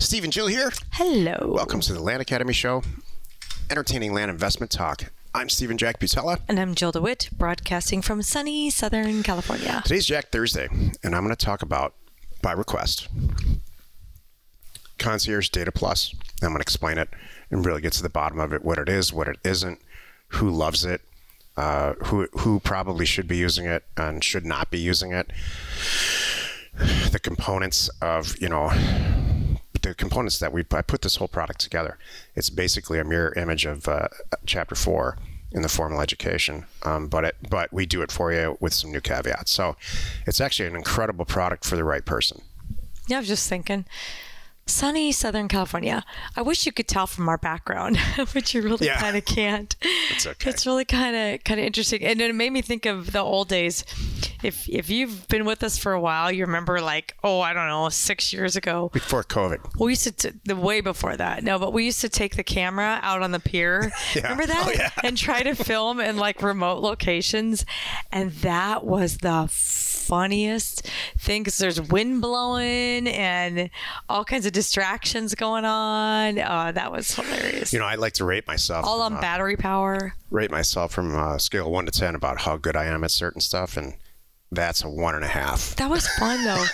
Steve and Jill here. Hello. Welcome to the Land Academy Show, entertaining land investment talk. I'm Stephen Jack Butella. And I'm Jill DeWitt, broadcasting from sunny Southern California. Today's Jack Thursday, and I'm going to talk about, by request, Concierge Data Plus. I'm going to explain it and really get to the bottom of it, what it is, what it isn't, who loves it, who probably should be using it and should not be using it, the components of, the components that I put this whole product together. It's basically a mirror image of Chapter 4 in the formal education, but we do it for you with some new caveats. So it's actually an incredible product for the right person. Yeah, I was just thinking, sunny Southern California. I wish you could tell from our background, but you really kind of can't. It's okay. It's really kind of interesting, and it made me think of the old days. If you've been with us for a while, you remember 6 years ago. Before COVID. We used to, way before that. No, but we used to take the camera out on the pier. Yeah. Remember that? Oh, yeah. And try to film in remote locations. And that was the funniest thing because there's wind blowing and all kinds of distractions going on. That was hilarious. I like to rate myself. All on battery power. Rate myself from scale 1 to 10 about how good I am at certain stuff, and that's a 1.5. That was fun though.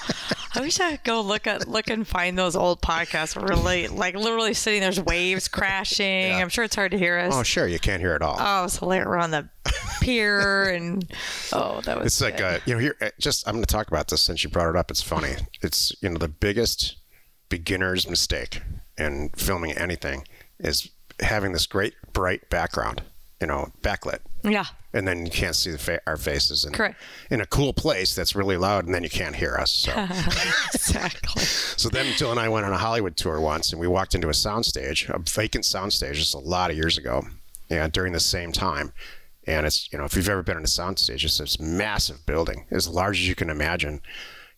I wish I could go look and find those old podcasts. Really, literally sitting there's waves crashing. Yeah. I'm sure it's hard to hear us. Oh, sure, you can't hear it all. Oh, it's hilarious. We're on the pier, and that was. It's good. I'm going to talk about this since you brought it up. It's funny. It's the biggest beginner's mistake in filming anything is having this great bright background. Backlit. Yeah. And then you can't see our faces in a cool place that's really loud, and then you can't hear us. So. Exactly. So then Jill and I went on a Hollywood tour once, and we walked into a vacant soundstage, just a lot of years ago, and during the same time. And it's, if you've ever been on a soundstage, it's this massive building, as large as you can imagine,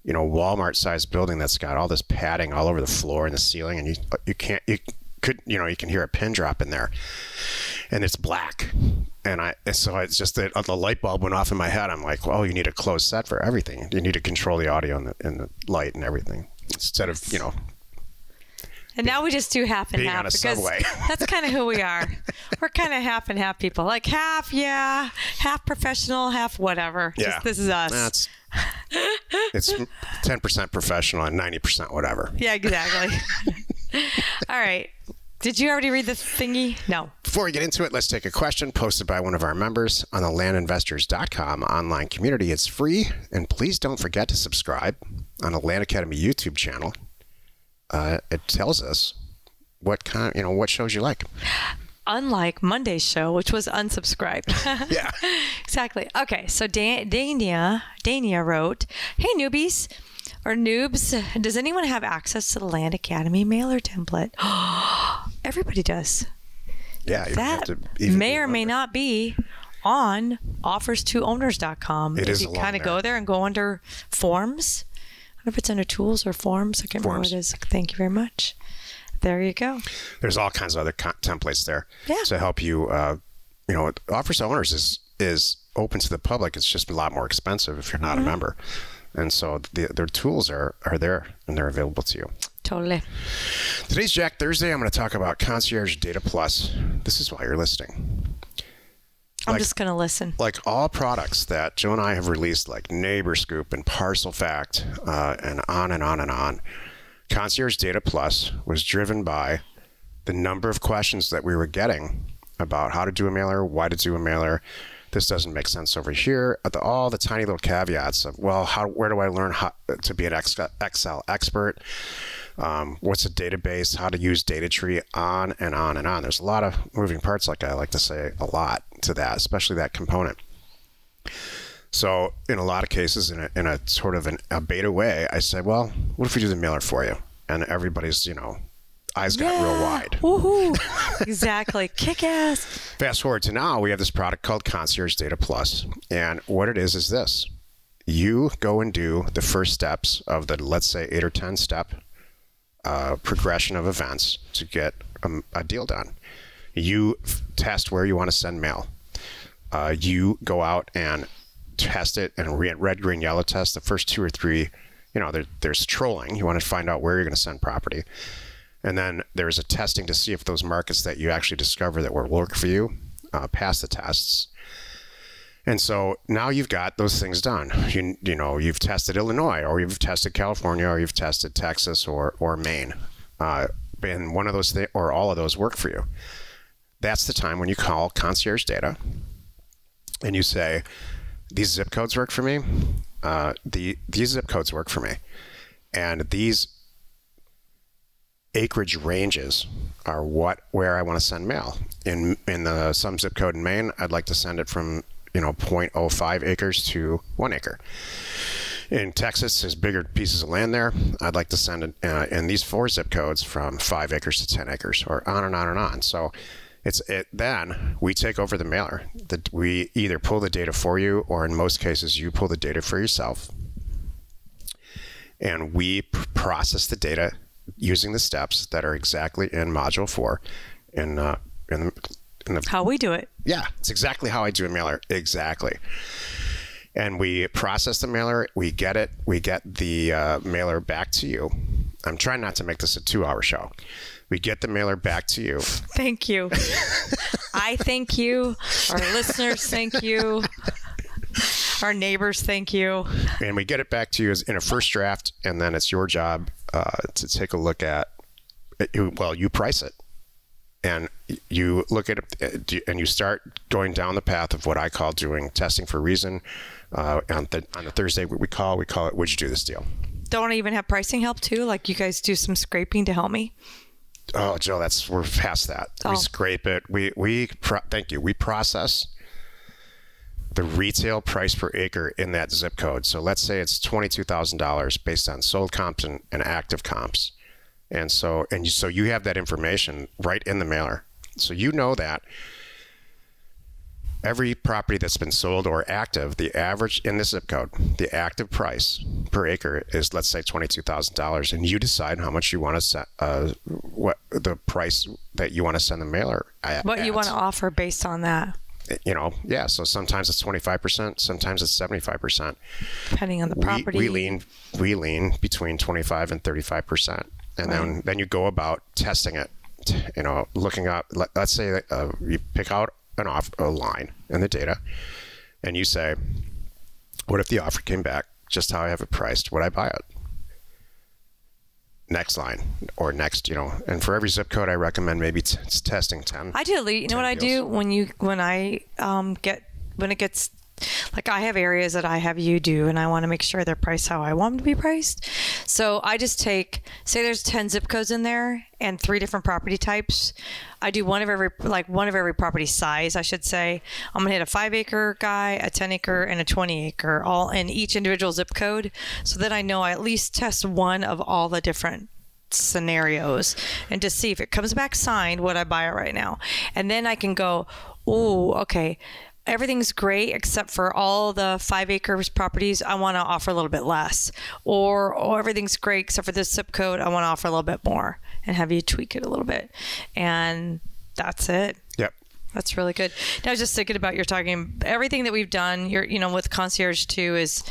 Walmart-sized building that's got all this padding all over the floor and the ceiling, and you can hear a pin drop in there, and it's black. So it's just that the light bulb went off in my head. I'm like, well, you need a closed set for everything. You need to control the audio and the light and everything instead of, And now we just do half and half because that's kind of who we are. We're kind of half and half people. Half professional, half whatever. Yeah. This is us. It's 10% professional and 90% whatever. Yeah, exactly. All right. Did you already read the thingy? No. Before we get into it, let's take a question posted by one of our members on the LandInvestors.com online community. It's free, and please don't forget to subscribe on the Land Academy YouTube channel. It tells us what kind, what shows you like. Unlike Monday's show, which was unsubscribed. Yeah. Exactly. Okay. So Dania wrote, "Hey newbies." Or noobs, does anyone have access to the Land Academy mailer template? Everybody does. Yeah. That may or may not be on OffersToOwners.com. It is. If you kind of go there and go under Forms. I don't know if it's under Tools or Forms. I can't remember what it is. Thank you very much. There you go. There's all kinds of other templates there to help you. Offers to Owners is open to the public. It's just a lot more expensive if you're not a member. And so their tools are there, and they're available to you. Totally. Today's Jack Thursday. I'm going to talk about Concierge Data Plus. This is why you're listening. I'm just going to listen. Like all products that Joe and I have released, like Neighbor Scoop and Parcel Fact, and on and on and on, Concierge Data Plus was driven by the number of questions that we were getting about how to do a mailer, why to do a mailer. This doesn't make sense over here. All the tiny little caveats of, where do I learn how to be an Excel expert? What's a database? How to use DataTree? On and on and on. There's a lot of moving parts, like I like to say, a lot to that, especially that component. So in a lot of cases, in a sort of a beta way, I said, well, what if we do the mailer for you? And everybody's, eyes got real wide. Woohoo! Exactly. Kick ass. Fast forward to now, we have this product called Concierge Data Plus. And what it is this. You go and do the first steps of the, let's say, 8 or 10 step progression of events to get a deal done. You test where you want to send mail. You go out and test it and red, green, yellow test the first 2 or 3. There's trolling. You want to find out where you're going to send property. And then there's a testing to see if those markets that you actually discover that will work for you pass the tests. And so now you've got those things done. You know, you've tested Illinois, or you've tested California, or you've tested Texas or Maine. And one of those or all of those work for you. That's the time when you call Concierge Data and you say, these zip codes work for me. These zip codes work for me. And these acreage ranges are where I want to send mail. In some zip code in Maine, I'd like to send it from 0.05 acres to 1 acre. In Texas, there's bigger pieces of land there. I'd like to send it in these 4 zip codes from 5 acres to 10 acres, or on and on and on. So then we take over the mailer. We either pull the data for you, or in most cases, you pull the data for yourself. And we process the data using the steps that are exactly in Module 4 how we do it. Yeah, it's exactly how I do a mailer. Exactly. And we process the mailer. We get the mailer back to you. I'm trying not to make this a 2-hour show. We get the mailer back to you. Thank you. I thank you. Our listeners thank you. Our neighbors thank you. And we get it back to you as in a first draft, and then it's your job to take a look at it. Well, you price it. And you look at it, and you start going down the path of what I call doing testing for reason. On the Thursday, we call it, would you do this deal? Don't I even have pricing help too? Like, you guys do some scraping to help me? Oh, Jill, we're past that. Oh. We scrape it. Thank you. We process the retail price per acre in that zip code. So let's say it's $22,000 based on sold comps and active comps. And so, you have that information right in the mailer. So you know that every property that's been sold or active, the average in this zip code, the active price per acre is, let's say, $22,000, and you decide how much you want to set, what the price that you want to send the mailer at. What you want to offer based on that. So sometimes it's 25%, sometimes it's 75%, depending on the property. We lean between 25 and 35%. And then you go about testing it, looking up. Let's say that you pick out a line in the data, and you say, what if the offer came back just how I have it priced? Would I buy it? Next line, or next, and for every zip code, I recommend maybe testing 10. I do. You know what I do when it gets, like, I have areas that I have you do, and I want to make sure they're priced how I want them to be priced. So I just say there's 10 zip codes in there and 3 different property types. I do one of every property size, I should say. I'm going to hit a 5-acre guy, a 10-acre, and a 20-acre, all in each individual zip code. So that I know I at least test one of all the different scenarios, and to see if it comes back signed, would I buy it right now? And then I can go, oh, okay, everything's great except for all the 5 acres properties, I want to offer a little bit less. Or everything's great except for this zip code, I want to offer a little bit more, and have you tweak it a little bit. And that's it. Yep. That's really good. Now, I was just thinking about you're talking everything that we've done, with Concierge too, is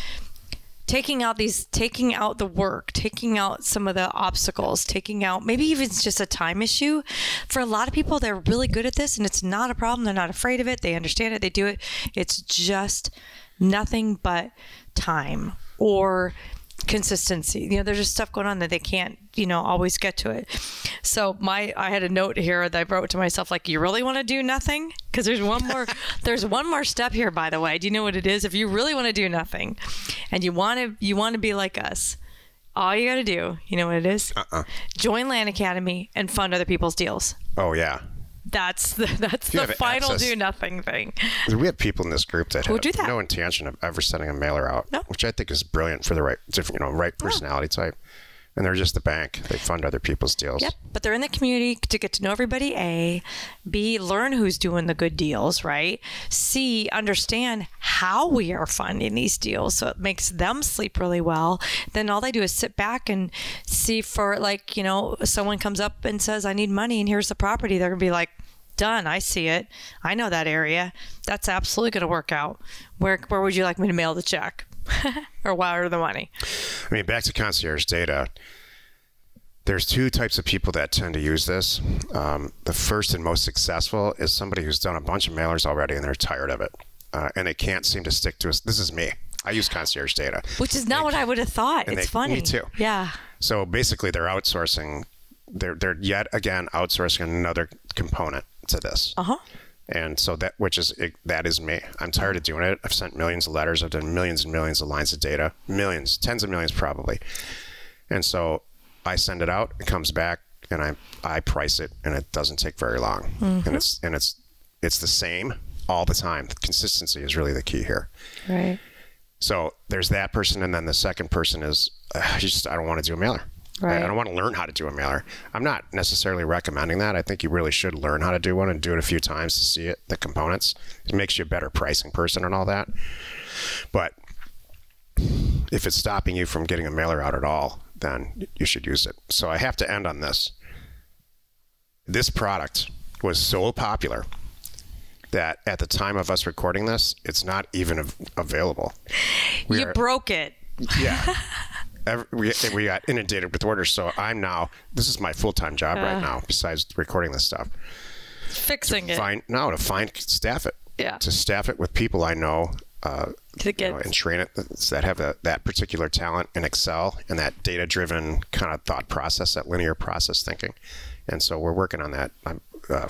taking out the work, taking out some of the obstacles, taking out maybe even it's just a time issue. For a lot of people, they're really good at this, and it's not a problem. They're not afraid of it. They understand it. They do it. It's just nothing but time or consistency. There's just stuff going on that they can't, always get to it. So I had a note here that I wrote to myself, like, you really want to do nothing? Because there's one more step here, by the way. Do you know what it is? If you really want to do nothing and you want to be like us, all you got to do, you know what it is? Join Land Academy and fund other people's deals. Oh, yeah. That's the final do nothing thing. We have people in this group that have no intention of ever sending a mailer out, which I think is brilliant for the right personality type. And they're just the bank. They fund other people's deals. Yep. But they're in the community to get to know everybody, A. B, learn who's doing the good deals, right? C, understand how we are funding these deals. So it makes them sleep really well. Then all they do is sit back and see for, like, someone comes up and says, I need money and here's the property. They're going to be like, done. I see it. I know that area. That's absolutely going to work out. Where would you like me to mail the check? Or wire the money. I mean, back to Concierge Data. There's two types of people that tend to use this. The first and most successful is somebody who's done a bunch of mailers already and they're tired of it. And they can't seem to stick to us. This is me. I use Concierge Data. Which is not what I would have thought. It's funny. Me too. Yeah. So basically they're outsourcing. They're yet again outsourcing another component to this. Uh-huh. And so that is me. I'm tired of doing it. I've sent millions of letters. I've done millions and millions of lines of data. Millions, tens of millions probably. And so I send it out, it comes back, and I price it, and it doesn't take very long. Mm-hmm. And it's the same all the time. The consistency is really the key here. Right. So there's that person, and then the second person is, I don't want to do a mailer. Right. I don't want to learn how to do a mailer. I'm not necessarily recommending that. I think you really should learn how to do one and do it a few times to see it, the components. It makes you a better pricing person and all that. But if it's stopping you from getting a mailer out at all, then you should use it. So I have to end on this. This product was so popular that at the time of us recording this, it's not even available. You broke it. Yeah. We got inundated with orders, so this is my full-time job right now, besides recording this stuff. Staff it. Yeah. To staff it with people I know, and train it that have that particular talent in Excel and that data-driven kind of thought process, that linear process thinking. And so we're working on that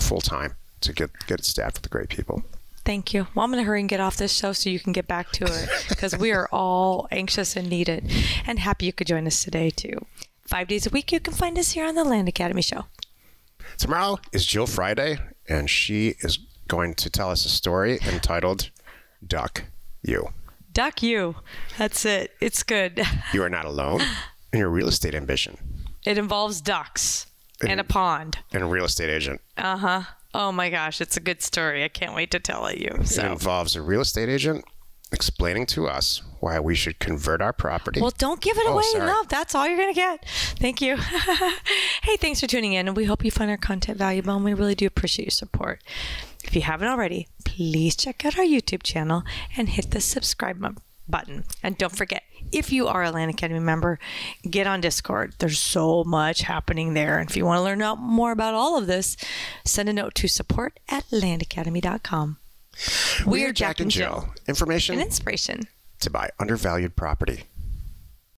full-time to get it staffed with great people. Thank you. Well, I'm going to hurry and get off this show so you can get back to it because we are all anxious and need it, and happy you could join us today too. 5 days a week, you can find us here on the Land Academy Show. Tomorrow is Jill Friday, and she is going to tell us a story entitled Duck You. Duck You. That's it. It's good. You are not alone in your real estate ambition. It involves ducks and a pond. And a real estate agent. Uh-huh. Oh my gosh, it's a good story. I can't wait to tell you. So. It involves a real estate agent explaining to us why we should convert our property. Well, don't give it away. Sorry. No, that's all you're going to get. Thank you. Hey, thanks for tuning in, and we hope you find our content valuable, and we really do appreciate your support. If you haven't already, please check out our YouTube channel and hit the subscribe button. And don't forget, if you are a Land Academy member, get on Discord. There's so much happening there. And if you want to learn out more about all of this, send a note to support@landacademy.com. We're Jack and Jill. Information and inspiration to buy undervalued property.